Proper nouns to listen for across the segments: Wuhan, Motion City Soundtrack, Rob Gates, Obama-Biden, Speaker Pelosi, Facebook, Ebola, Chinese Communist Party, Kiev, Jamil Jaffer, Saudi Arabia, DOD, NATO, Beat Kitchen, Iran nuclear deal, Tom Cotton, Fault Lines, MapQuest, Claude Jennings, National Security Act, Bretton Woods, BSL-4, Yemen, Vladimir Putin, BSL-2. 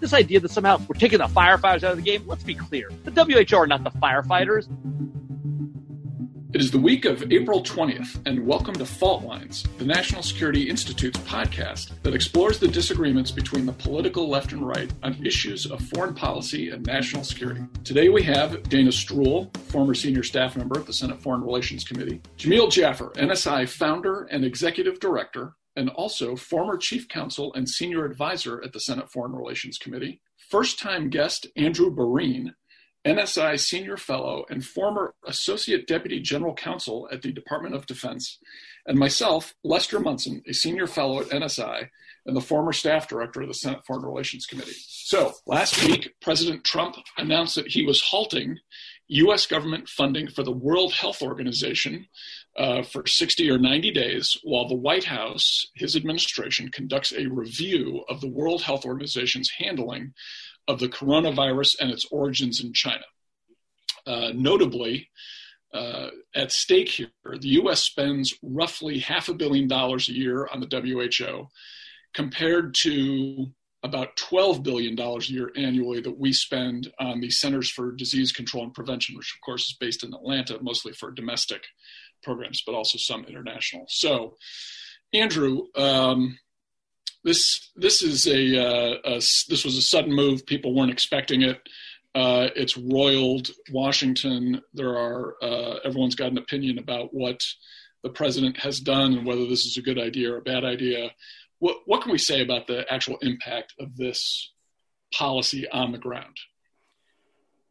This idea that somehow we're taking the firefighters out of the game, let's be clear. The WHO are not the firefighters. It is the week of April 20th, and welcome to Fault Lines, the National Security Institute's podcast that explores the disagreements between the political left and right on issues of foreign policy and national security. Today we have Dana Stroul, former senior staff member at the Senate Foreign Relations Committee, Jamil Jaffer, NSI founder and executive director, and also former chief counsel and senior advisor at the Senate Foreign Relations Committee, first-time guest Andrew Barine, NSI Senior Fellow and former Associate Deputy General Counsel at the Department of Defense, and myself, Lester Munson, a Senior Fellow at NSI and the former Staff Director of the Senate Foreign Relations Committee. So last week, President Trump announced that he was halting U.S. government funding for the World Health Organization for 60 or 90 days while the White House, his administration, conducts a review of the World Health Organization's handling of the coronavirus and its origins in China. Notably, at stake here, the U.S. spends roughly $500 million a year on the WHO, compared to about $12 billion a year annually that we spend on the Centers for Disease Control and Prevention, which of course is based in Atlanta, mostly for domestic programs, but also some international. So, Andrew, This was a sudden move. People weren't expecting it. It's roiled Washington. There are everyone's got an opinion about what the president has done and whether this is a good idea or a bad idea. What can we say about the actual impact of this policy on the ground?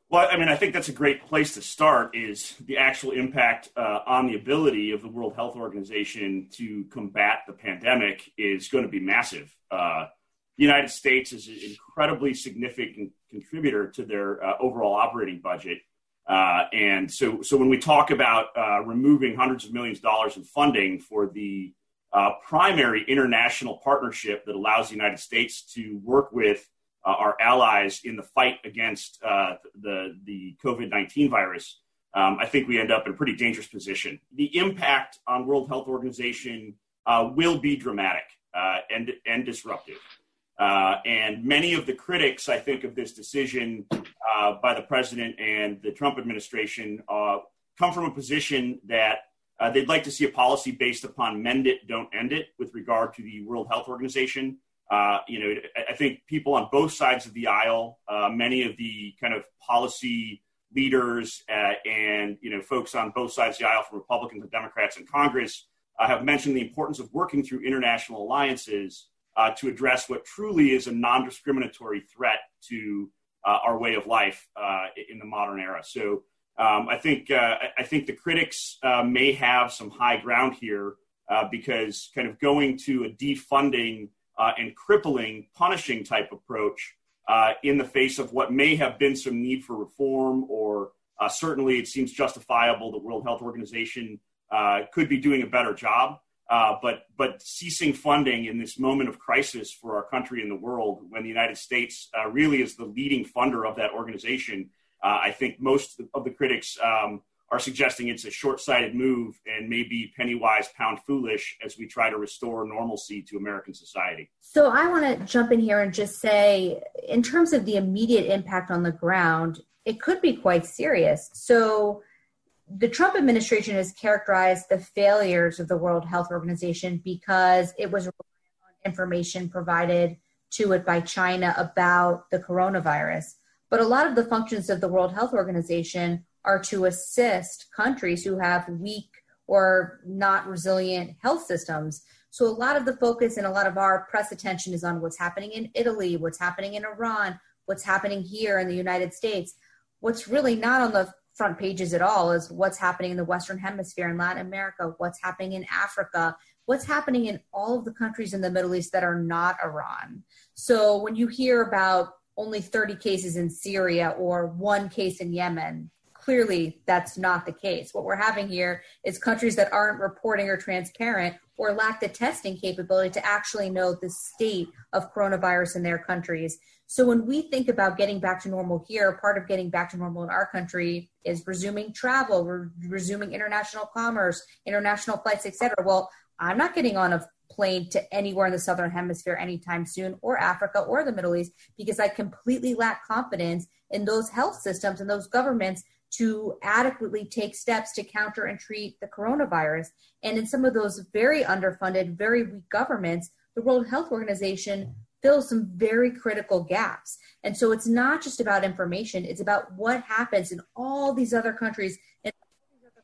Well, I mean, I think that's a great place to start is the actual impact on the ability of the World Health Organization to combat the pandemic is going to be massive. The United States is an incredibly significant contributor to their overall operating budget. And so when we talk about removing hundreds of millions of dollars in funding for the primary international partnership that allows the United States to work with our allies in the fight against the COVID-19 virus, I think we end up in a pretty dangerous position. The impact on World Health Organization will be dramatic and disruptive. And many of the critics, I think, of this decision by the president and the Trump administration come from a position that they'd like to see a policy based upon mend it, don't end it with regard to the World Health Organization. I think people on both sides of the aisle, many of the kind of policy leaders and, folks on both sides of the aisle from Republicans and Democrats in Congress have mentioned the importance of working through international alliances to address what truly is a non-discriminatory threat to our way of life in the modern era. So I think the critics may have some high ground here because kind of going to a defunding and crippling, punishing type approach in the face of what may have been some need for reform, or certainly it seems justifiable that World Health Organization could be doing a better job. But ceasing funding in this moment of crisis for our country and the world, when the United States really is the leading funder of that organization, I think most of the critics are suggesting it's a short-sighted move and maybe penny-wise, pound-foolish as we try to restore normalcy to American society. So I want to jump in here and just say, in terms of the immediate impact on the ground, it could be quite serious. So the Trump administration has characterized the failures of the World Health Organization because it was relying on information provided to it by China about the coronavirus. But a lot of the functions of the World Health Organization are to assist countries who have weak or not resilient health systems. So a lot of the focus and a lot of our press attention is on what's happening in Italy, what's happening in Iran, what's happening here in the United States. What's really not on the front pages at all is what's happening in the Western Hemisphere, in Latin America, what's happening in Africa, what's happening in all of the countries in the Middle East that are not Iran. So when you hear about only 30 cases in Syria or one case in Yemen, clearly, that's not the case. What we're having here is countries that aren't reporting or transparent or lack the testing capability to actually know the state of coronavirus in their countries. So when we think about getting back to normal here, part of getting back to normal in our country is resuming travel, resuming international commerce, international flights, et cetera. Well, I'm not getting on a plane to anywhere in the Southern Hemisphere anytime soon, or Africa or the Middle East, because I completely lack confidence in those health systems and those governments to adequately take steps to counter and treat the coronavirus. And in some of those very underfunded, very weak governments, the World Health Organization fills some very critical gaps. And so it's not just about information, it's about what happens in all these other countries and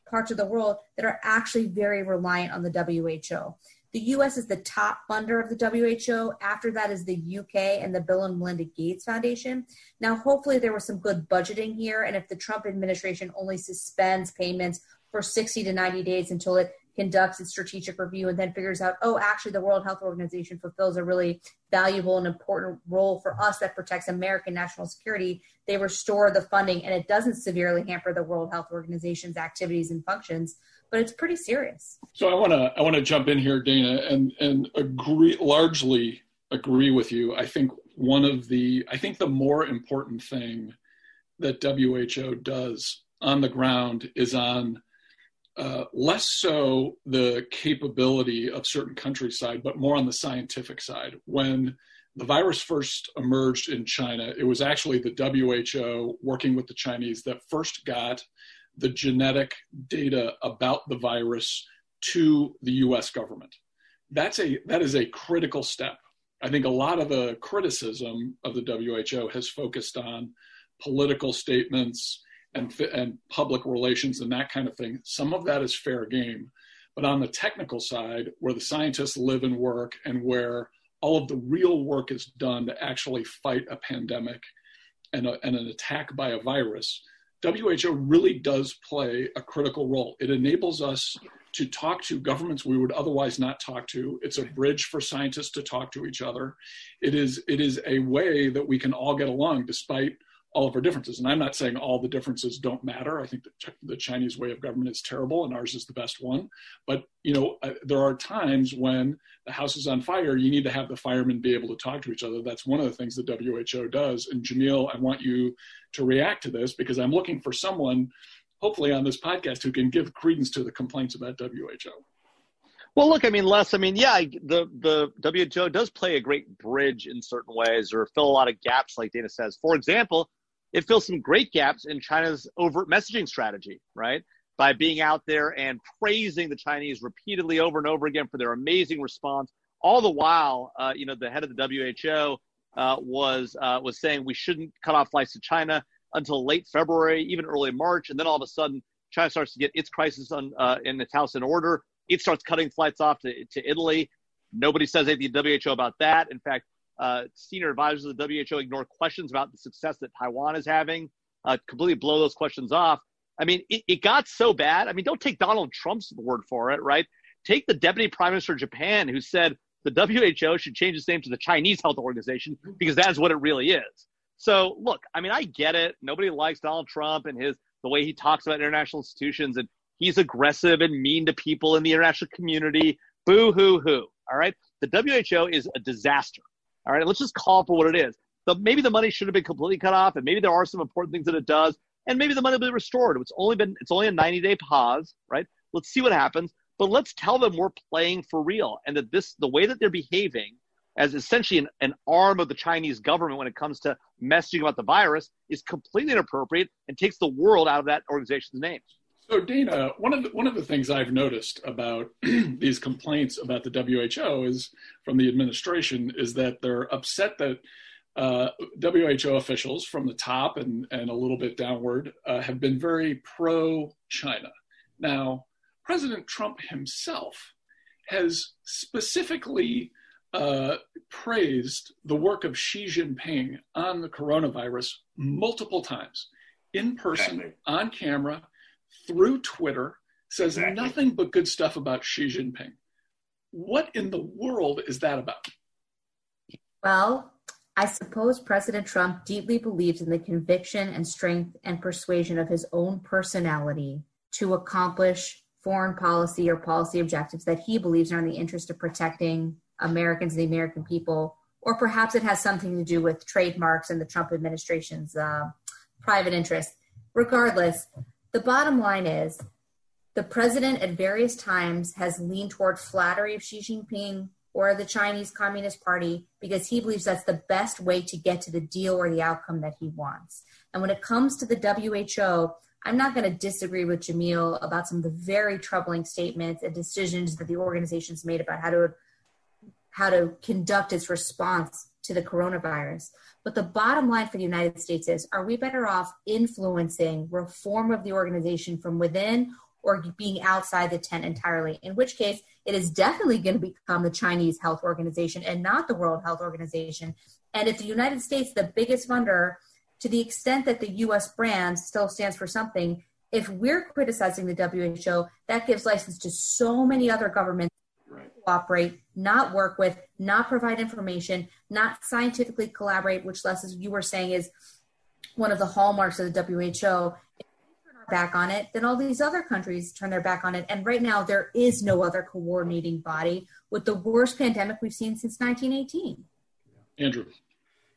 parts of the world that are actually very reliant on the WHO. The US is the top funder of the WHO. After that is the UK and the Bill and Melinda Gates Foundation. Now, hopefully there was some good budgeting here. And if the Trump administration only suspends payments for 60 to 90 days until it conducts its strategic review and then figures out, oh, actually the World Health Organization fulfills a really valuable and important role for us that protects American national security, they restore the funding and it doesn't severely hamper the World Health Organization's activities and functions. But it's pretty serious. So I want to jump in here, Dana, and largely agree with you. I think the more important thing that WHO does on the ground is on less so the capability of certain country side, but more on the scientific side. When the virus first emerged in China, it was actually the WHO working with the Chinese that first got the genetic data about the virus to the U.S. government. That is a critical step. I think a lot of the criticism of the WHO has focused on political statements and public relations and that kind of thing. Some of that is fair game, but on the technical side, where the scientists live and work and where all of the real work is done to actually fight a pandemic and an attack by a virus, WHO really does play a critical role. It enables us to talk to governments we would otherwise not talk to. It's a bridge for scientists to talk to each other. It is a way that we can all get along despite all of our differences. And I'm not saying all the differences don't matter. I think the Chinese way of government is terrible and ours is the best one. But there are times when the house is on fire, you need to have the firemen be able to talk to each other. That's one of the things the WHO does. And Jamil, I want you to react to this because I'm looking for someone, hopefully on this podcast, who can give credence to the complaints about WHO. Well, look, the WHO does play a great bridge in certain ways or fill a lot of gaps, like Dana says. For example, it fills some great gaps in China's overt messaging strategy, right? By being out there and praising the Chinese repeatedly over and over again for their amazing response. All the while, the head of the WHO was saying we shouldn't cut off flights to China until late February, even early March. And then all of a sudden, China starts to get its crisis in its house in order. It starts cutting flights off to Italy. Nobody says anything to the WHO about that. In fact, senior advisors of the WHO ignore questions about the success that Taiwan is having, completely blow those questions off. I mean, it got so bad. I mean, don't take Donald Trump's word for it, right? Take the deputy prime minister of Japan who said the WHO should change its name to the Chinese Health Organization because that's what it really is. So look, I mean, I get it. Nobody likes Donald Trump and the way he talks about international institutions, and he's aggressive and mean to people in the international community. Boo, hoo, hoo. All right. The WHO is a disaster. All right. Let's just call it for what it is. Maybe the money should have been completely cut off, and maybe there are some important things that it does, and maybe the money will be restored. It's only a 90-day pause, right? Let's see what happens. But let's tell them we're playing for real, and that the way that they're behaving as essentially an arm of the Chinese government when it comes to messaging about the virus is completely inappropriate and takes the world out of that organization's name. So Dana, one of the things I've noticed about these complaints about the WHO is from the administration is that they're upset that WHO officials from the top and a little bit downward have been very pro-China. Now, President Trump himself has specifically praised the work of Xi Jinping on the coronavirus multiple times, in person, exactly, on camera, through Twitter, says nothing but good stuff about Xi Jinping. What in the world is that about? Well, I suppose President Trump deeply believes in the conviction and strength and persuasion of his own personality to accomplish foreign policy or policy objectives that he believes are in the interest of protecting Americans and the American people, or perhaps it has something to do with trademarks and the Trump administration's private interests. Regardless, the bottom line is the president at various times has leaned toward flattery of Xi Jinping or the Chinese Communist Party, because he believes that's the best way to get to the deal or the outcome that he wants. And when it comes to the WHO, I'm not going to disagree with Jamil about some of the very troubling statements and decisions that the organization's made about how to conduct its response to the coronavirus. But the bottom line for the United States is, are we better off influencing reform of the organization from within or being outside the tent entirely? In which case, it is definitely going to become the Chinese Health Organization and not the World Health Organization. And if the United States, the biggest funder, to the extent that the U.S. brand still stands for something, if we're criticizing the WHO, that gives license to so many other governments cooperate, not work with, not provide information, not scientifically collaborate, which, Les, as you were saying, is one of the hallmarks of the WHO. If we turn our back on it, then all these other countries turn their back on it. And right now, there is no other coordinating body with the worst pandemic we've seen since 1918. Andrew.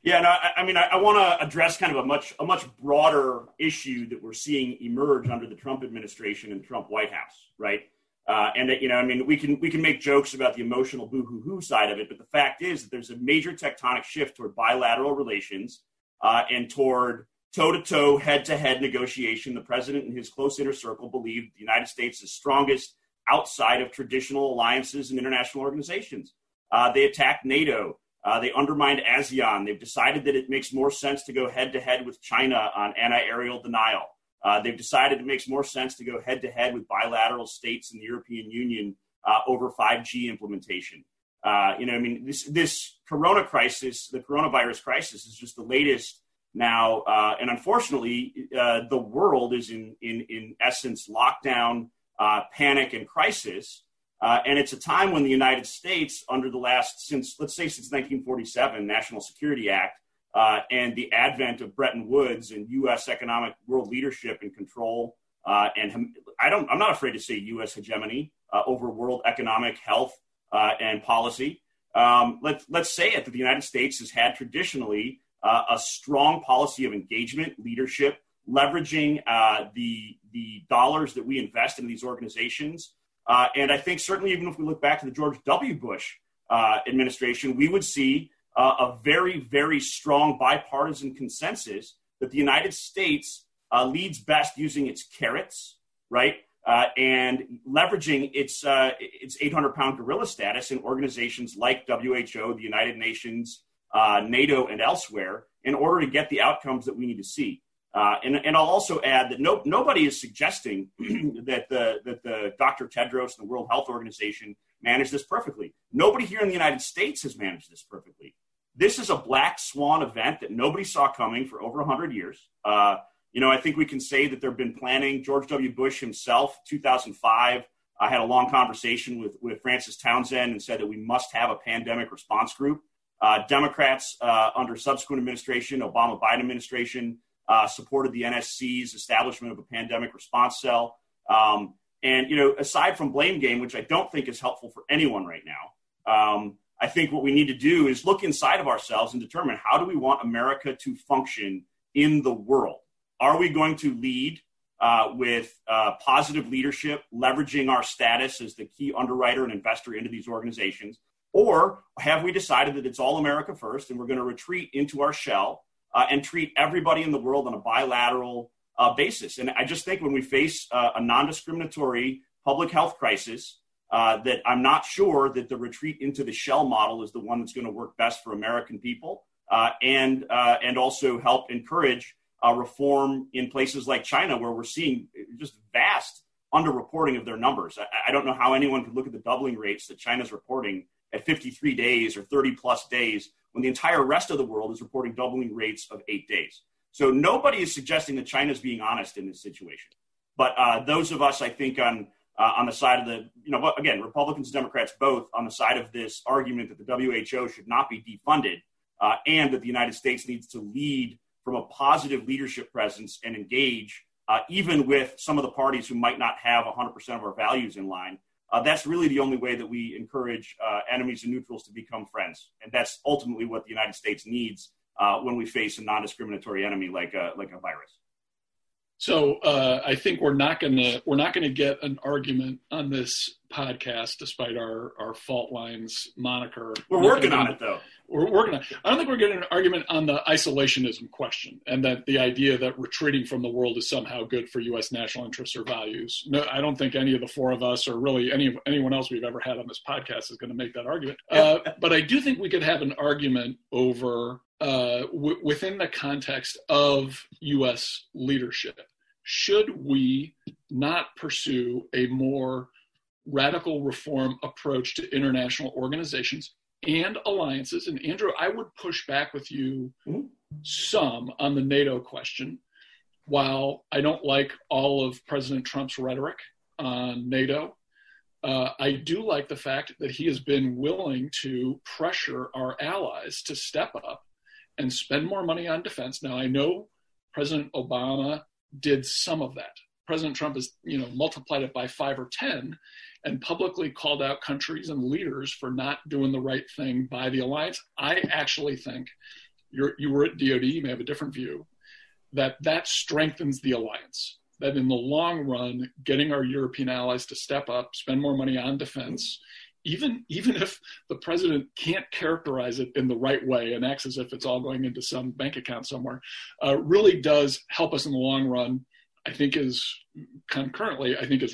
Yeah, no, I mean, I want to address kind of a much broader issue that we're seeing emerge under the Trump administration and Trump White House, right? And that, you know, I mean, we can make jokes about the emotional boo-hoo-hoo side of it, but the fact is that there's a major tectonic shift toward bilateral relations and toward toe-to-toe, head-to-head negotiation. The president and his close inner circle believe the United States is strongest outside of traditional alliances and international organizations. They attacked NATO. They undermined ASEAN. They've decided that it makes more sense to go head-to-head with China on anti-aerial denial. They've decided it makes more sense to go head-to-head with bilateral states in the European Union over 5G implementation. This corona crisis, the coronavirus crisis, is just the latest now. And unfortunately, the world is in essence lockdown, panic, and crisis. And it's a time when the United States, under the since 1947 National Security Act, and the advent of Bretton Woods and U.S. economic world leadership and control, I'm not afraid to say U.S. hegemony over world economic health and policy. Let's say it, that the United States has had traditionally a strong policy of engagement, leadership, leveraging the dollars that we invest in these organizations. And I think certainly even if we look back to the George W. Bush administration, we would see a very, very strong bipartisan consensus that the United States leads best using its carrots, right, and leveraging its 800-pound gorilla status in organizations like WHO, the United Nations, NATO, and elsewhere in order to get the outcomes that we need to see. And I'll also add that nobody is suggesting that the Dr. Tedros and the World Health Organization managed this perfectly. Nobody here in the United States has managed this perfectly. This is a black swan event that nobody saw coming for over 100 years. I think we can say that there have been planning. George W. Bush himself, 2005, I had a long conversation with Francis Townsend and said that we must have a pandemic response group. Democrats under subsequent administration, Obama-Biden administration, supported the NSC's establishment of a pandemic response cell. Aside from blame game, which I don't think is helpful for anyone right now, I think what we need to do is look inside of ourselves and determine how do we want America to function in the world? Are we going to lead with positive leadership, leveraging our status as the key underwriter and investor into these organizations? Or have we decided that it's all America first and we're going to retreat into our shell and treat everybody in the world on a bilateral basis? And I just think when we face a non-discriminatory public health crisis, that I'm not sure that the retreat into the shell model is the one that's going to work best for American people and also help encourage reform in places like China, where we're seeing just vast underreporting of their numbers. I don't know how anyone could look at the doubling rates that China's reporting at 53 days or 30 plus days when the entire rest of the world is reporting doubling rates of 8 days. So nobody is suggesting that China's being honest in this situation. But those of us, I think, on the side of the, again, Republicans, Democrats, both on the side of this argument that the WHO should not be defunded and that the United States needs to lead from a positive leadership presence and engage, even with some of the parties who might not have 100% of our values in line. That's really the only way that we encourage enemies and neutrals to become friends. And that's ultimately what the United States needs when we face a non-discriminatory enemy like a virus. So I think we're not gonna get an argument on this podcast, despite our Fault Lines moniker. We're working on it, though. We're working on it. I don't think we're getting an argument on the isolationism question, and that the idea that retreating from the world is somehow good for U.S. national interests or values. No, I don't think any of the four of us, or really anyone else we've ever had on this podcast, is going to make that argument. But I do think we could have an argument over within the context of U.S. leadership. Should we not pursue a more radical reform approach to international organizations and alliances? And Andrew, I would push back with you some on the NATO question. While I don't like all of President Trump's rhetoric on NATO, I do like the fact that he has been willing to pressure our allies to step up and spend more money on defense. Now, I know President Obama did some of that. President Trump has, multiplied it by 5 or 10 and publicly called out countries and leaders for not doing the right thing by the alliance. I actually think, you were at DOD, you may have a different view, that strengthens the alliance. That in the long run, getting our European allies to step up, spend more money on defense, even if the president can't characterize it in the right way and acts as if it's all going into some bank account somewhere, really does help us in the long run. I think his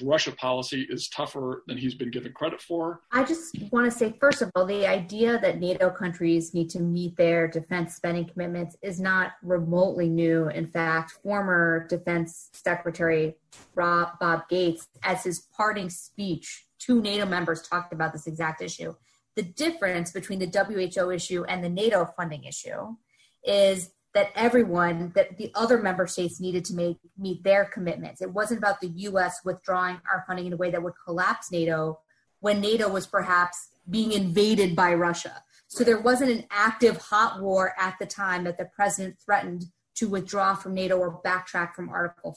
Russia policy is tougher than he's been given credit for. I just want to say, first of all, the idea that NATO countries need to meet their defense spending commitments is not remotely new. In fact, former Defense Secretary Bob Gates, as his parting speech to NATO members, talked about this exact issue. The difference between the WHO issue and the NATO funding issue is that the other member states needed to meet their commitments. It wasn't about the U.S. withdrawing our funding in a way that would collapse NATO when NATO was perhaps being invaded by Russia. So there wasn't an active hot war at the time that the president threatened to withdraw from NATO or backtrack from Article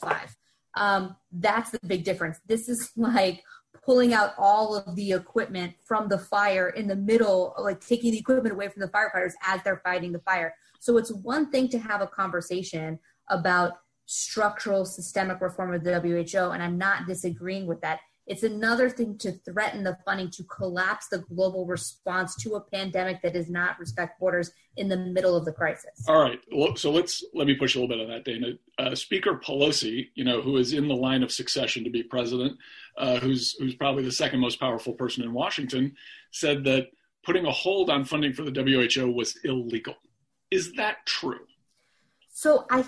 5. That's the big difference. This is like pulling out all of the equipment from the fire in the middle, like taking the equipment away from the firefighters as they're fighting the fire. So it's one thing to have a conversation about structural systemic reform of the WHO, and I'm not disagreeing with that. It's another thing to threaten the funding to collapse the global response to a pandemic that does not respect borders in the middle of the crisis. All right. So let me push a little bit on that, Dana. Speaker Pelosi, who is in the line of succession to be president, who's probably the second most powerful person in Washington, said that putting a hold on funding for the WHO was illegal. Is that true? So I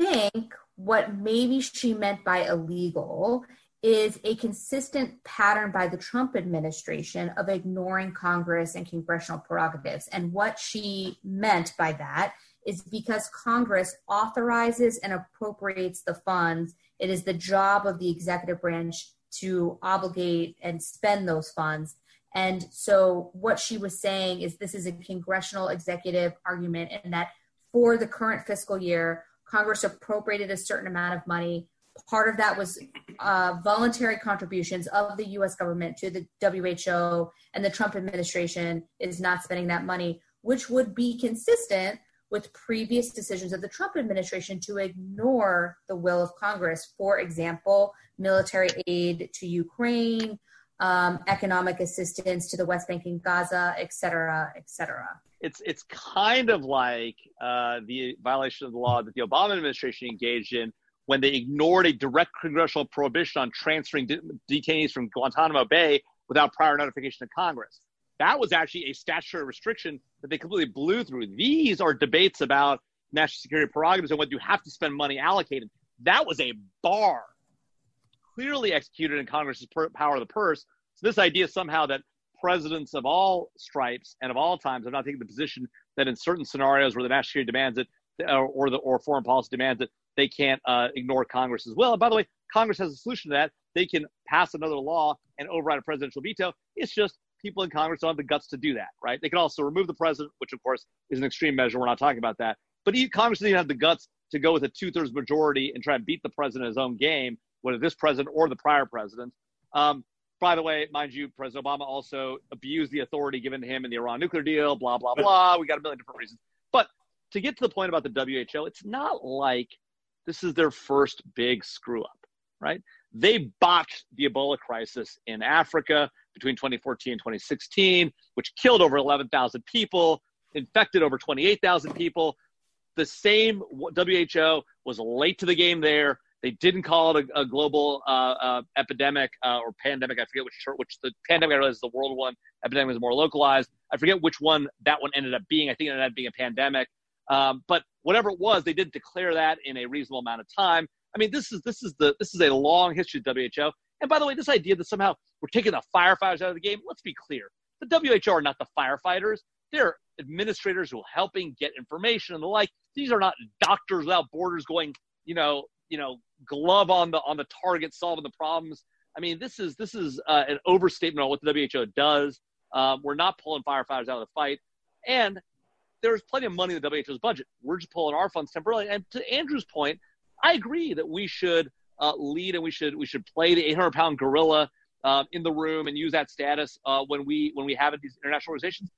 think what maybe she meant by illegal is a consistent pattern by the Trump administration of ignoring Congress and congressional prerogatives. And what she meant by that is because Congress authorizes and appropriates the funds, it is the job of the executive branch to obligate and spend those funds. And so what she was saying is this is a congressional executive argument, and that for the current fiscal year, Congress appropriated a certain amount of money. Part of that was voluntary contributions of the U.S. government to the WHO, and the Trump administration is not spending that money, which would be consistent with previous decisions of the Trump administration to ignore the will of Congress. For example, military aid to Ukraine, economic assistance to the West Bank and Gaza, et cetera, et cetera. It's kind of like the violation of the law that the Obama administration engaged in when they ignored a direct congressional prohibition on transferring detainees from Guantanamo Bay without prior notification to Congress. That was actually a statutory restriction that they completely blew through. These are debates about national security prerogatives and what you have to spend money allocated. That was a bar clearly executed in Congress's power of the purse. So this idea somehow that presidents of all stripes and of all times have not taken the position that in certain scenarios where the national security demands it or foreign policy demands it, they can't ignore Congress as well. And by the way, Congress has a solution to that. They can pass another law and override a presidential veto. It's just people in Congress don't have the guts to do that, right? They can also remove the president, which of course is an extreme measure. We're not talking about that. But Congress doesn't even have the guts to go with a 2/3 majority and try and beat the president at his own game, whether this president or the prior president. By the way, mind you, President Obama also abused the authority given to him in the Iran nuclear deal, blah, blah, blah. We got a million different reasons. But to get to the point about the WHO, it's not like This is their first big screw up, right? They botched the Ebola crisis in Africa between 2014 and 2016, which killed over 11,000 people, infected over 28,000 people. The same WHO was late to the game there. They didn't call it a global epidemic or pandemic. I forget which the pandemic, I realize, is the world one. Epidemic is more localized. I forget which one that one ended up being. I think it ended up being a pandemic. But whatever it was, they did declare that in a reasonable amount of time. I mean, this is a long history of WHO. And by the way, this idea that somehow we're taking the firefighters out of the game, let's be clear. The WHO are not the firefighters. They're administrators who are helping get information and the like. These are not doctors without borders going, you know, glove on the target, solving the problems. I mean, this is an overstatement on what the WHO does. We're not pulling firefighters out of the fight. And there's plenty of money in the WHO's budget. We're just pulling our funds temporarily. And to Andrew's point, I agree that we should lead and we should play the 800-pound gorilla in the room and use that status when we have it, these international organizations.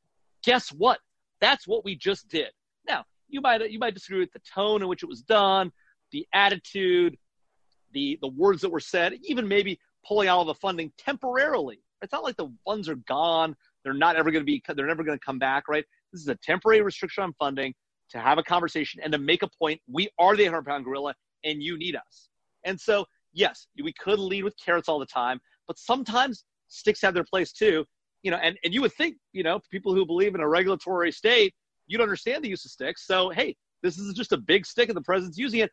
Guess what? That's what we just did. Now, you might disagree with the tone in which it was done, the attitude, the words that were said, even maybe pulling out all the funding temporarily. It's not like the funds are gone. They're never going to come back, right? This is a temporary restriction on funding to have a conversation and to make a point. We are the 800-pound gorilla, and you need us. And so, yes, we could lead with carrots all the time, but sometimes sticks have their place too. You know, and you would think, you know, people who believe in a regulatory state, you'd understand the use of sticks. So, hey, this is just a big stick, and the president's using it.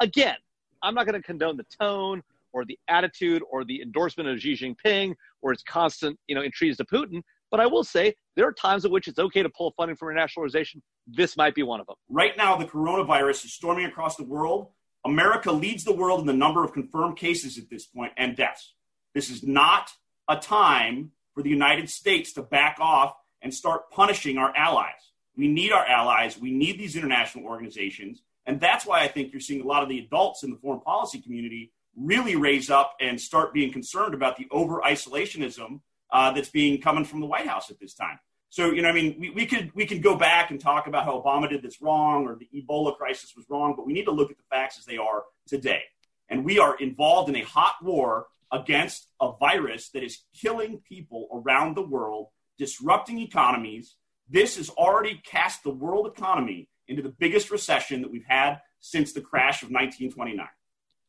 Again, I'm not going to condone the tone or the attitude or the endorsement of Xi Jinping or his constant, you know, entreaties to Putin. But I will say there are times in which it's okay to pull funding from international organization. This might be one of them. Right now, the coronavirus is storming across the world. America leads the world in the number of confirmed cases at this point and deaths. This is not a time for the United States to back off and start punishing our allies. We need our allies. We need these international organizations. And that's why I think you're seeing a lot of the adults in the foreign policy community really raise up and start being concerned about the over-isolationism that's being coming from the White House at this time. So, you know, I mean, we could go back and talk about how Obama did this wrong or the Ebola crisis was wrong, but we need to look at the facts as they are today. And we are involved in a hot war against a virus that is killing people around the world, disrupting economies. This has already cast the world economy into the biggest recession that we've had since the crash of 1929.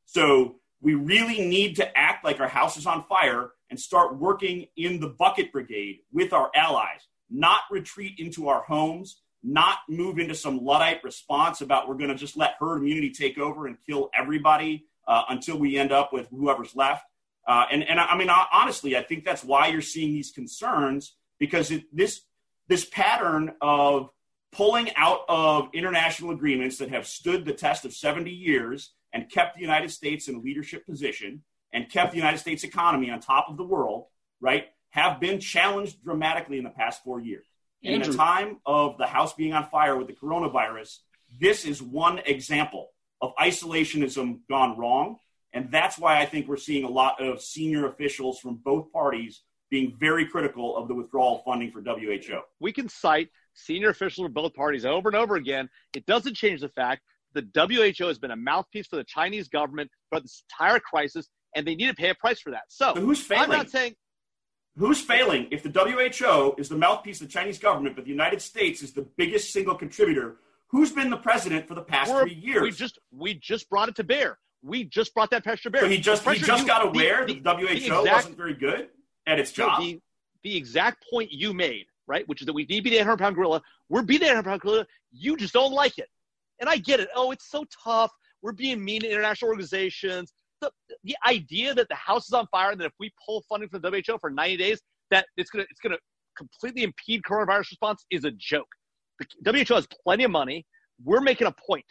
So we really need to act like our house is on fire and start working in the bucket brigade with our allies, not retreat into our homes, not move into some Luddite response about we're going to just let herd immunity take over and kill everybody until we end up with whoever's left. I think that's why you're seeing these concerns, because this pattern of pulling out of international agreements that have stood the test of 70 years and kept the United States in a leadership position and kept the United States economy on top of the world, right, have been challenged dramatically in the past 4 years. Andrew. In a time of the house being on fire with the coronavirus, this is one example of isolationism gone wrong. And that's why I think we're seeing a lot of senior officials from both parties being very critical of the withdrawal of funding for WHO. We can cite senior officials from both parties over and over again. It doesn't change the fact the WHO has been a mouthpiece for the Chinese government for this entire crisis, and they need to pay a price for that. So who's failing? I'm not saying who's failing if the WHO is the mouthpiece of the Chinese government, but the United States is the biggest single contributor. Who's been the president for the past 3 years? We just brought it to bear. We just brought that pressure to bear. So he just got aware that the WHO wasn't very good at its job. The exact point you made, right, which is that we need to be the 800-pound gorilla. We're being the 800-pound gorilla. You just don't like it. And I get it. Oh, it's so tough. We're being mean to international organizations. The idea that the house is on fire and that if we pull funding from the WHO for 90 days, that it's gonna completely impede coronavirus response is a joke. The WHO has plenty of money. We're making a point.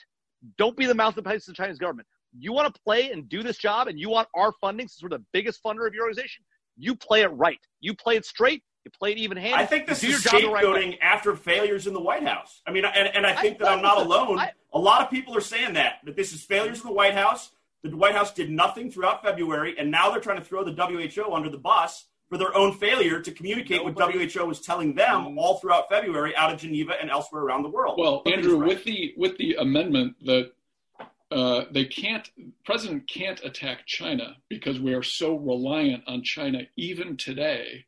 Don't be the mouthpiece of the Chinese government. You want to play and do this job, and you want our funding since we're the biggest funder of your organization, you play it right. You play it straight. You play it even-handed. I think this is scapegoating right after failures in the White House. I mean, and I think that I'm not alone. A lot of people are saying that this is failures in the White House. The White House did nothing throughout February, and now they're trying to throw the WHO under the bus for their own failure to communicate what WHO was telling them all throughout February out of Geneva and elsewhere around the world. Well, Andrew, with the amendment that President can't attack China because we are so reliant on China even today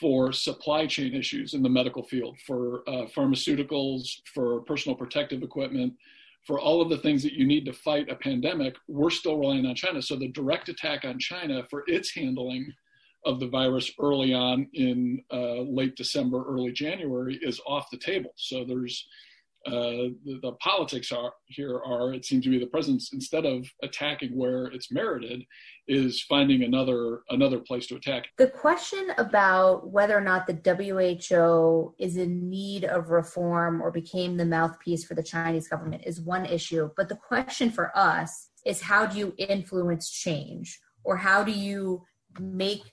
for supply chain issues in the medical field, for pharmaceuticals, for personal protective equipment, for all of the things that you need to fight a pandemic. We're still relying on China. So the direct attack on China for its handling of the virus early on in late December, early January is off the table. So there's the politics here are, it seems to be the president's, instead of attacking where it's merited, is finding another place to attack. The question about whether or not the WHO is in need of reform or became the mouthpiece for the Chinese government is one issue. But the question for us is, how do you influence change, or how do you make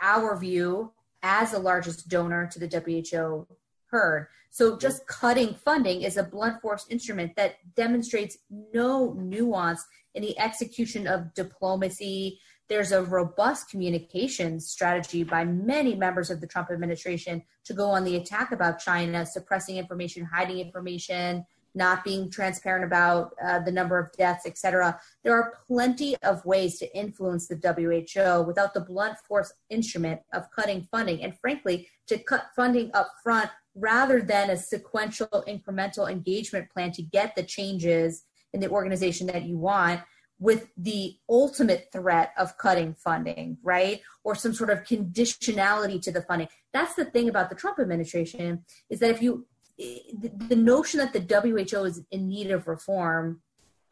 our view as the largest donor to the WHO heard? So just cutting funding is a blunt force instrument that demonstrates no nuance in the execution of diplomacy. There's a robust communications strategy by many members of the Trump administration to go on the attack about China, suppressing information, hiding information, not being transparent about the number of deaths, et cetera. There are plenty of ways to influence the WHO without the blunt force instrument of cutting funding. And frankly, to cut funding up front rather than a sequential incremental engagement plan to get the changes in the organization that you want, with the ultimate threat of cutting funding, right? Or some sort of conditionality to the funding. That's the thing about the Trump administration, is that the notion that the WHO is in need of reform,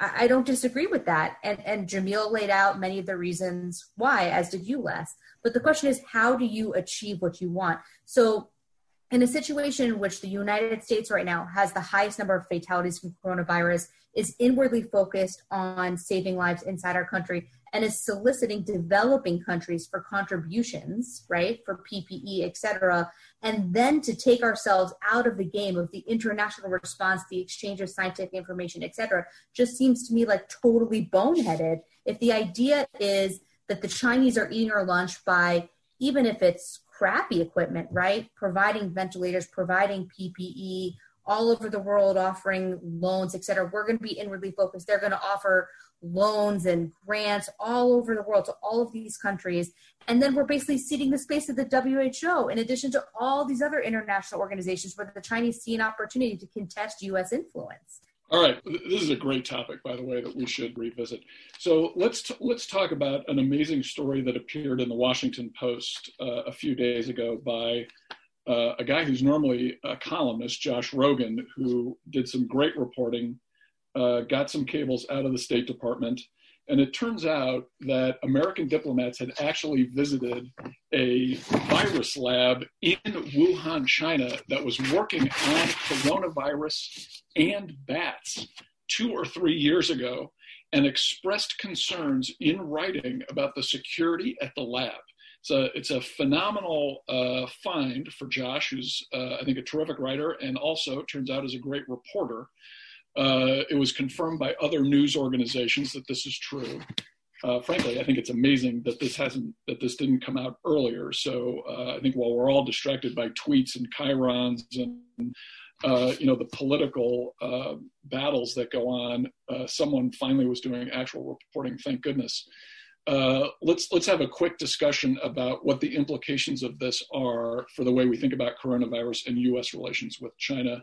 I don't disagree with that. And Jamil laid out many of the reasons why, as did you, Les. But the question is, how do you achieve what you want? So in a situation in which the United States right now has the highest number of fatalities from coronavirus, is inwardly focused on saving lives inside our country, and is soliciting developing countries for contributions, right, for PPE, et cetera, and then to take ourselves out of the game of the international response, the exchange of scientific information, et cetera, just seems to me like totally boneheaded. If the idea is that the Chinese are eating our lunch by, even if it's crappy equipment, right, providing ventilators, providing PPE, all over the world, offering loans, et cetera, we're going to be inwardly focused. They're going to offer loans and grants all over the world to all of these countries. And then we're basically ceding the space of the WHO, in addition to all these other international organizations where the Chinese see an opportunity to contest U.S. influence. All right. This is a great topic, by the way, that we should revisit. So let's talk about an amazing story that appeared in the Washington Post a few days ago by a guy who's normally a columnist, Josh Rogin, who did some great reporting, got some cables out of the State Department. And it turns out that American diplomats had actually visited a virus lab in Wuhan, China, that was working on coronavirus and bats 2 or 3 years ago, and expressed concerns in writing about the security at the lab. It's a phenomenal find for Josh, who's, I think, a terrific writer, and also, turns out, is a great reporter. It was confirmed by other news organizations that this is true. Frankly, I think it's amazing that this didn't come out earlier. So I think while we're all distracted by tweets and chyrons and the political battles that go on, someone finally was doing actual reporting. Thank goodness. Let's have a quick discussion about what the implications of this are for the way we think about coronavirus and U.S. relations with China.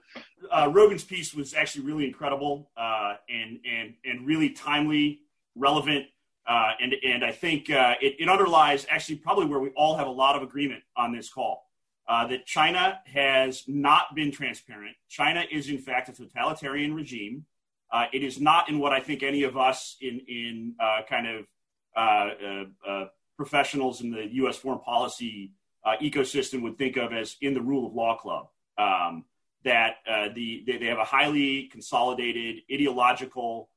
Rogan's piece was actually really incredible and really timely, relevant, and I think it underlies actually probably where we all have a lot of agreement on this call, that China has not been transparent. China is, in fact, a totalitarian regime. It is not in what I think any of us in professionals in the U.S. foreign policy ecosystem would think of as in the rule of law club, that they have a highly consolidated ideological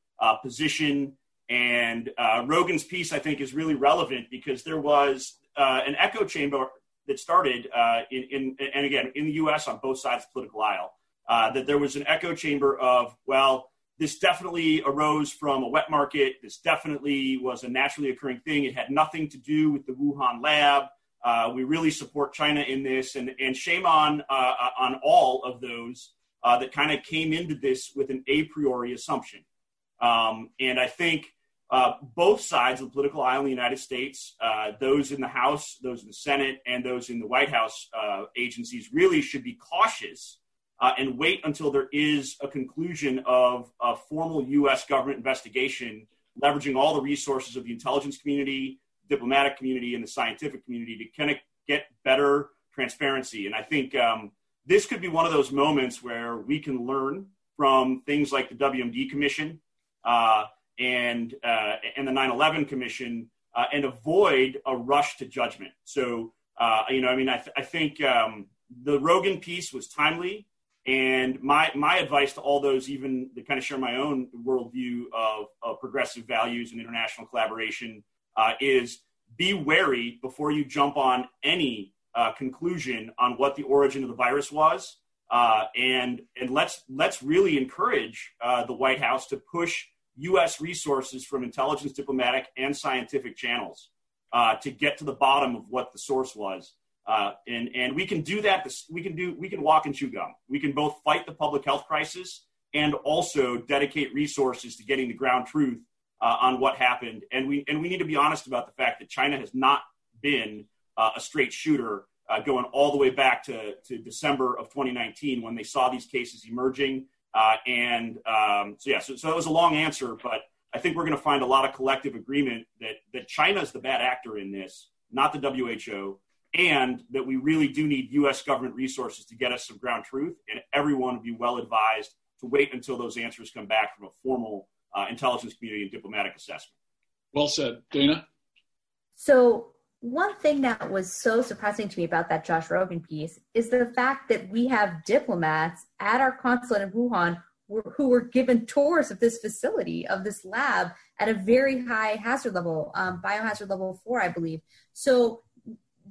position. And Rogan's piece, I think, is really relevant because there was an echo chamber that started in the U.S. on both sides of the political aisle, that there was an echo chamber of, well, this definitely arose from a wet market. This definitely was a naturally occurring thing. It had nothing to do with the Wuhan lab. We really support China in this, and shame on all of those that kind of came into this with an a priori assumption. And I think both sides of the political aisle in the United States, those in the House, those in the Senate, and those in the White House agencies really should be cautious and wait until there is a conclusion of a formal U.S. government investigation, leveraging all the resources of the intelligence community, diplomatic community, and the scientific community to kind of get better transparency. And I think this could be one of those moments where we can learn from things like the WMD Commission and the 9/11 Commission and avoid a rush to judgment. So, I think the Rogin piece was timely. And my advice to all those, even that kind of share my own worldview of progressive values and international collaboration, is be wary before you jump on any conclusion on what the origin of the virus was. And let's really encourage the White House to push U.S. resources from intelligence, diplomatic, and scientific channels to get to the bottom of what the source was. And we can do that. We can walk and chew gum. We can both fight the public health crisis and also dedicate resources to getting the ground truth on what happened. And we need to be honest about the fact that China has not been a straight shooter going all the way back to December of 2019 when they saw these cases emerging. So that was a long answer, but I think we're going to find a lot of collective agreement that China is the bad actor in this, not the WHO. And that we really do need U.S. government resources to get us some ground truth, and everyone would be well advised to wait until those answers come back from a formal intelligence community and diplomatic assessment. Well said, Dana. So one thing that was so surprising to me about that Josh Rogin piece is the fact that we have diplomats at our consulate in Wuhan who were given tours of this facility, of this lab, at a very high hazard level, biohazard level 4, I believe. So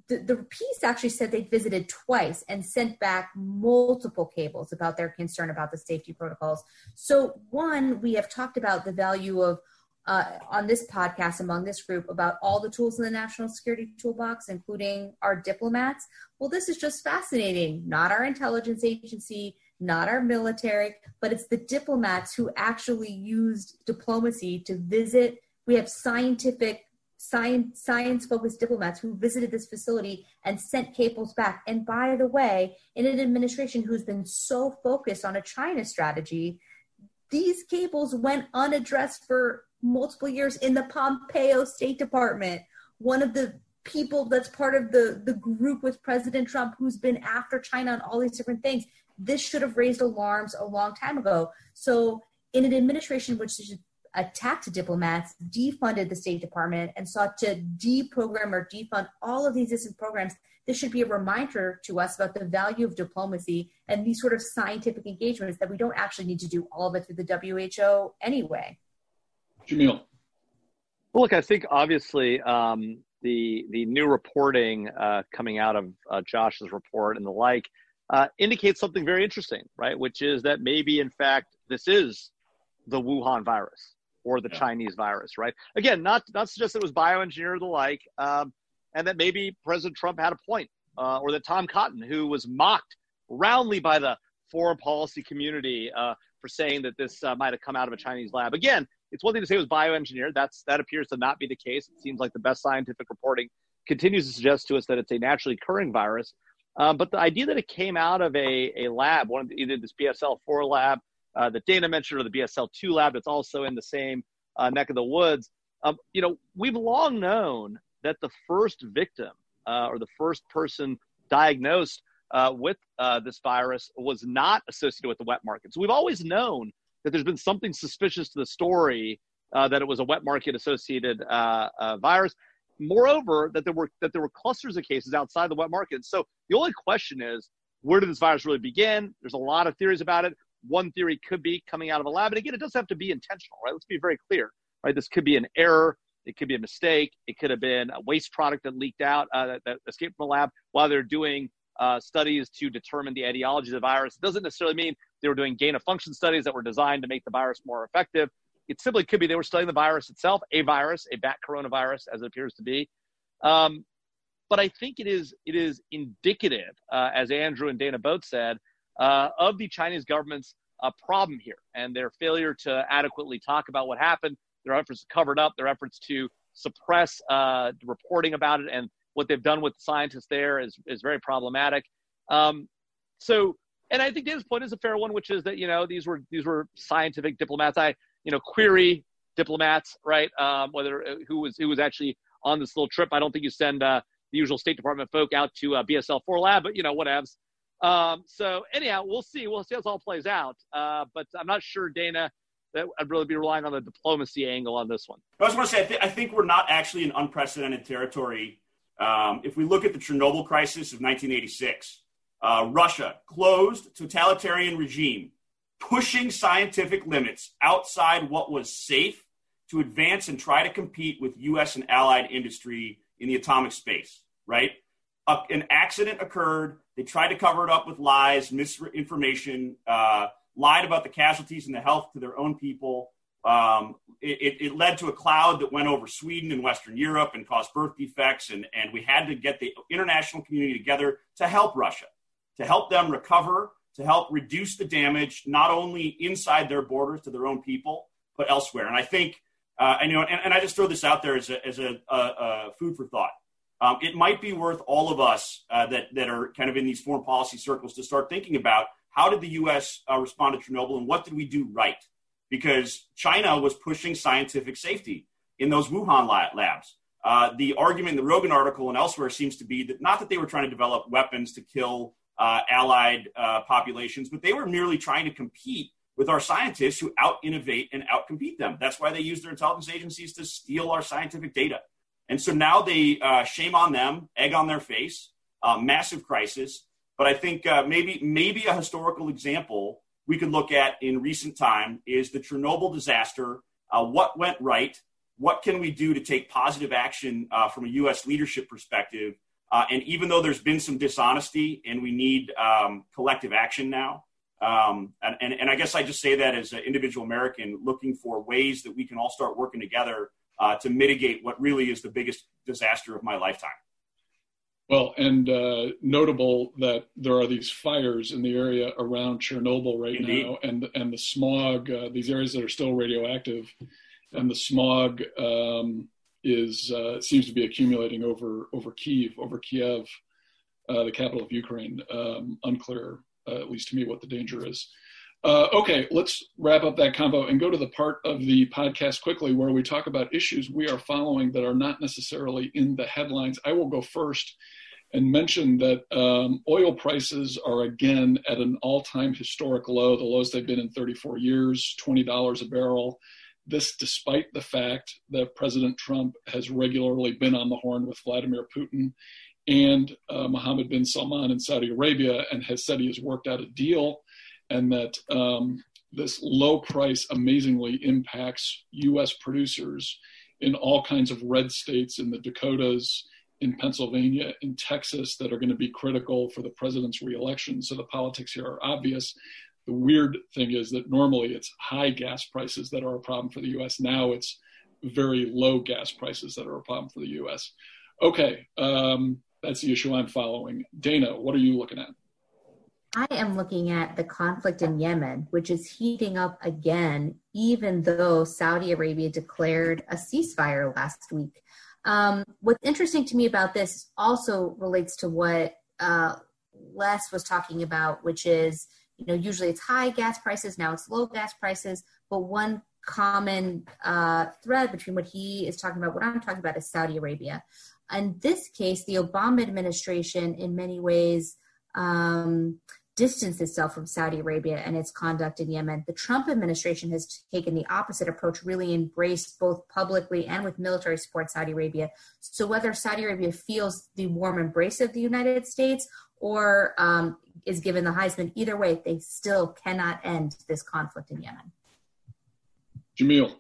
the piece actually said they visited twice and sent back multiple cables about their concern about the safety protocols. So one, we have talked about the value of, on this podcast among this group, about all the tools in the national security toolbox, including our diplomats. Well, this is just fascinating. Not our intelligence agency, not our military, but it's the diplomats who actually used diplomacy to visit. We have science-focused diplomats who visited this facility and sent cables back. And by the way, in an administration who's been so focused on a China strategy, these cables went unaddressed for multiple years in the Pompeo State Department. One of the people that's part of the group with President Trump who's been after China on all these different things. This should have raised alarms a long time ago. So in an administration which is attacked diplomats, defunded the State Department, and sought to deprogram or defund all of these existing programs, this should be a reminder to us about the value of diplomacy and these sort of scientific engagements that we don't actually need to do all of it through the WHO anyway. Jamil. Well, look, I think obviously the new reporting coming out of Josh's report and the like indicates something very interesting, right? Which is that maybe, in fact, this is the Wuhan virus. Or the Chinese virus, right? Again, not suggest it was bioengineered or the like, and that maybe President Trump had a point, or that Tom Cotton, who was mocked roundly by the foreign policy community for saying that this might have come out of a Chinese lab. Again, it's one thing to say it was bioengineered. That appears to not be the case. It seems like the best scientific reporting continues to suggest to us that it's a naturally occurring virus. But the idea that it came out of a lab, one of either this BSL-4 lab, that Dana mentioned, or the BSL-2 lab that's also in the same neck of the woods. We've long known that the first victim or the first person diagnosed with this virus was not associated with the wet market. So we've always known that there's been something suspicious to the story that it was a wet market associated virus. Moreover, that there were clusters of cases outside the wet market. So the only question is, where did this virus really begin? There's a lot of theories about it. One theory could be coming out of a lab. And again, it doesn't have to be intentional, right? Let's be very clear, right? This could be an error. It could be a mistake. It could have been a waste product that leaked out, that escaped from the lab while they're doing studies to determine the etiology of the virus. It doesn't necessarily mean they were doing gain of function studies that were designed to make the virus more effective. It simply could be they were studying the virus itself, a virus, a bat coronavirus, as it appears to be. But I think it is indicative, as Andrew and Dana both said, of the Chinese government's a problem here. And their failure to adequately talk about what happened, their efforts to cover it up, their efforts to suppress reporting about it, and what they've done with the scientists there is very problematic. And I think David's point is a fair one, which is that, you know, these were scientific diplomats. I query diplomats, right? Who was actually on this little trip. I don't think you send the usual State Department folk out to BSL-4 lab, but, you know, whatevs. So anyhow, we'll see. We'll see how this all plays out. But I'm not sure, Dana, that I'd really be relying on the diplomacy angle on this one. I just want to say, I think we're not actually in unprecedented territory. If we look at the Chernobyl crisis of 1986, Russia, closed totalitarian regime, pushing scientific limits outside what was safe to advance and try to compete with U.S. and allied industry in the atomic space, right? An accident occurred. They tried to cover it up with lies, misinformation, lied about the casualties and the health to their own people. It led to a cloud that went over Sweden and Western Europe and caused birth defects. And we had to get the international community together to help Russia, to help them recover, to help reduce the damage, not only inside their borders to their own people, but elsewhere. And I think, I just throw this out there as a food for thought. It might be worth all of us that are kind of in these foreign policy circles to start thinking about, how did the U.S. respond to Chernobyl, and what did we do right? Because China was pushing scientific safety in those Wuhan labs. The argument in the Rogin article and elsewhere seems to be that not that they were trying to develop weapons to kill allied populations, but they were merely trying to compete with our scientists who out-innovate and out-compete them. That's why they use their intelligence agencies to steal our scientific data. And so now they shame on them, egg on their face, massive crisis. But I think maybe a historical example we could look at in recent time is the Chernobyl disaster. What went right? What can we do to take positive action from a U.S. leadership perspective? And even though there's been some dishonesty and we need collective action now, and I guess I just say that as an individual American looking for ways that we can all start working together to mitigate what really is the biggest disaster of my lifetime. Well, and notable that there are these fires in the area around Chernobyl right Indeed. Now, and the smog, these areas that are still radioactive, and the smog seems to be accumulating over Kiev, the capital of Ukraine. Unclear, at least to me, what the danger is. Okay, let's wrap up that combo and go to the part of the podcast quickly where we talk about issues we are following that are not necessarily in the headlines. I will go first and mention that oil prices are again at an all-time historic low, the lowest they've been in 34 years, $20 a barrel. This despite the fact that President Trump has regularly been on the horn with Vladimir Putin and Mohammed bin Salman in Saudi Arabia and has said he has worked out a deal, and that this low price amazingly impacts U.S. producers in all kinds of red states, in the Dakotas, in Pennsylvania, in Texas, that are going to be critical for the president's reelection. So the politics here are obvious. The weird thing is that normally it's high gas prices that are a problem for the U.S. Now it's very low gas prices that are a problem for the U.S. Okay, that's the issue I'm following. Dana, what are you looking at? I am looking at the conflict in Yemen, which is heating up again, even though Saudi Arabia declared a ceasefire last week. What's interesting to me about this also relates to what Les was talking about, which is, you know, usually it's high gas prices, now it's low gas prices, but one common thread between what he is talking about, what I'm talking about, is Saudi Arabia. In this case, the Obama administration in many ways distanced itself from Saudi Arabia and its conduct in Yemen. The Trump administration has taken the opposite approach, really embraced both publicly and with military support Saudi Arabia. So whether Saudi Arabia feels the warm embrace of the United States or is given the Heisman, either way, they still cannot end this conflict in Yemen. Jamil.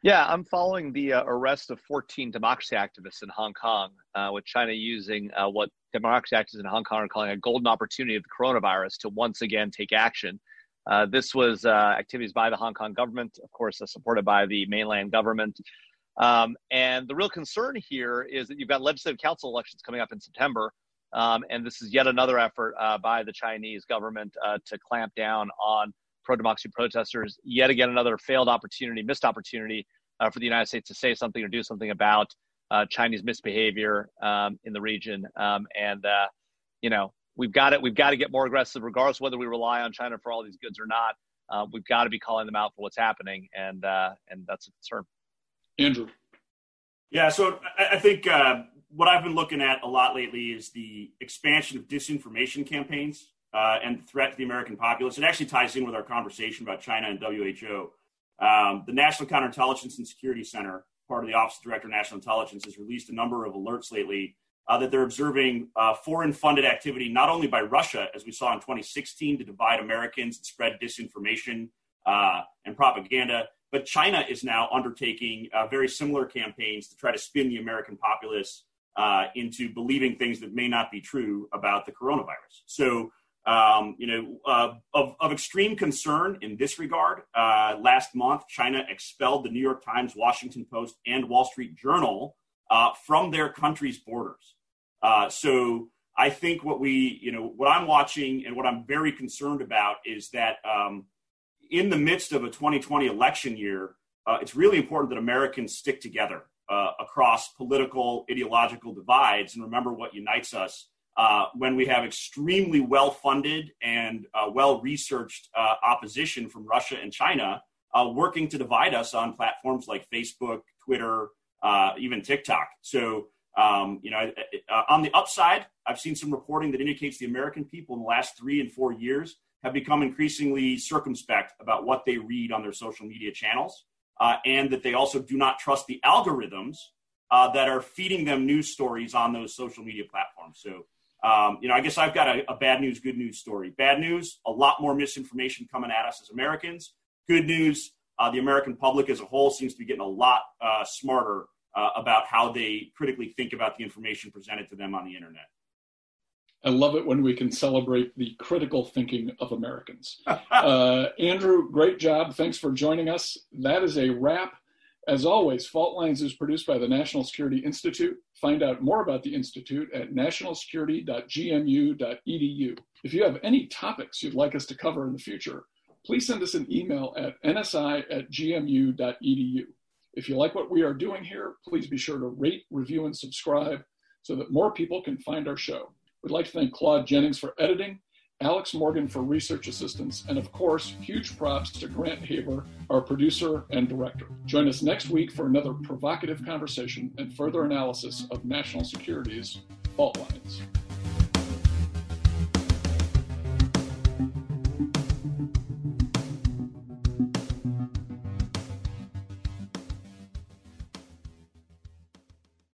Yeah, I'm following the arrest of 14 democracy activists in Hong Kong, with China using what democracy activists in Hong Kong are calling a golden opportunity of the coronavirus to once again take action. This was activities by the Hong Kong government, of course, supported by the mainland government. And the real concern here is that you've got legislative council elections coming up in September. And this is yet another effort by the Chinese government to clamp down on pro-democracy protesters. Yet again, another failed opportunity, missed opportunity for the United States to say something or do something about Chinese misbehavior in the region. You know, we've got it. We've got to get more aggressive, regardless of whether we rely on China for all these goods or not. We've got to be calling them out for what's happening, and that's a concern. Andrew. Yeah, so I think what I've been looking at a lot lately is the expansion of disinformation campaigns and the threat to the American populace. It actually ties in with our conversation about China and WHO. The National Counterintelligence and Security Center, part of the Office of Director of National Intelligence, has released a number of alerts lately that they're observing foreign-funded activity, not only by Russia, as we saw in 2016, to divide Americans and spread disinformation and propaganda, but China is now undertaking very similar campaigns to try to spin the American populace into believing things that may not be true about the coronavirus. So, you know, of extreme concern in this regard, last month, China expelled the New York Times, Washington Post, and Wall Street Journal from their country's borders. So I think what we, you know, what I'm watching and what I'm very concerned about is that in the midst of a 2020 election year, it's really important that Americans stick together across political, ideological divides and remember what unites us when we have extremely well-funded and well-researched opposition from Russia and China working to divide us on platforms like Facebook, Twitter, even TikTok. So, you know, on the upside, I've seen some reporting that indicates the American people in the last 3 and 4 years have become increasingly circumspect about what they read on their social media channels, and that they also do not trust the algorithms that are feeding them news stories on those social media platforms. So, you know, I guess I've got a bad news, good news story. Bad news, a lot more misinformation coming at us as Americans. Good news, the American public as a whole seems to be getting a lot smarter about how they critically think about the information presented to them on the internet. I love it when we can celebrate the critical thinking of Americans. Andrew, great job. Thanks for joining us. That is a wrap. As always, Fault Lines is produced by the National Security Institute. Find out more about the Institute at nationalsecurity.gmu.edu. If you have any topics you'd like us to cover in the future, please send us an email at nsi@gmu.edu. If you like what we are doing here, please be sure to rate, review, and subscribe so that more people can find our show. We'd like to thank Claude Jennings for editing, Alex Morgan for research assistance, and of course, huge props to Grant Haber, our producer and director. Join us next week for another provocative conversation and further analysis of national security's fault lines.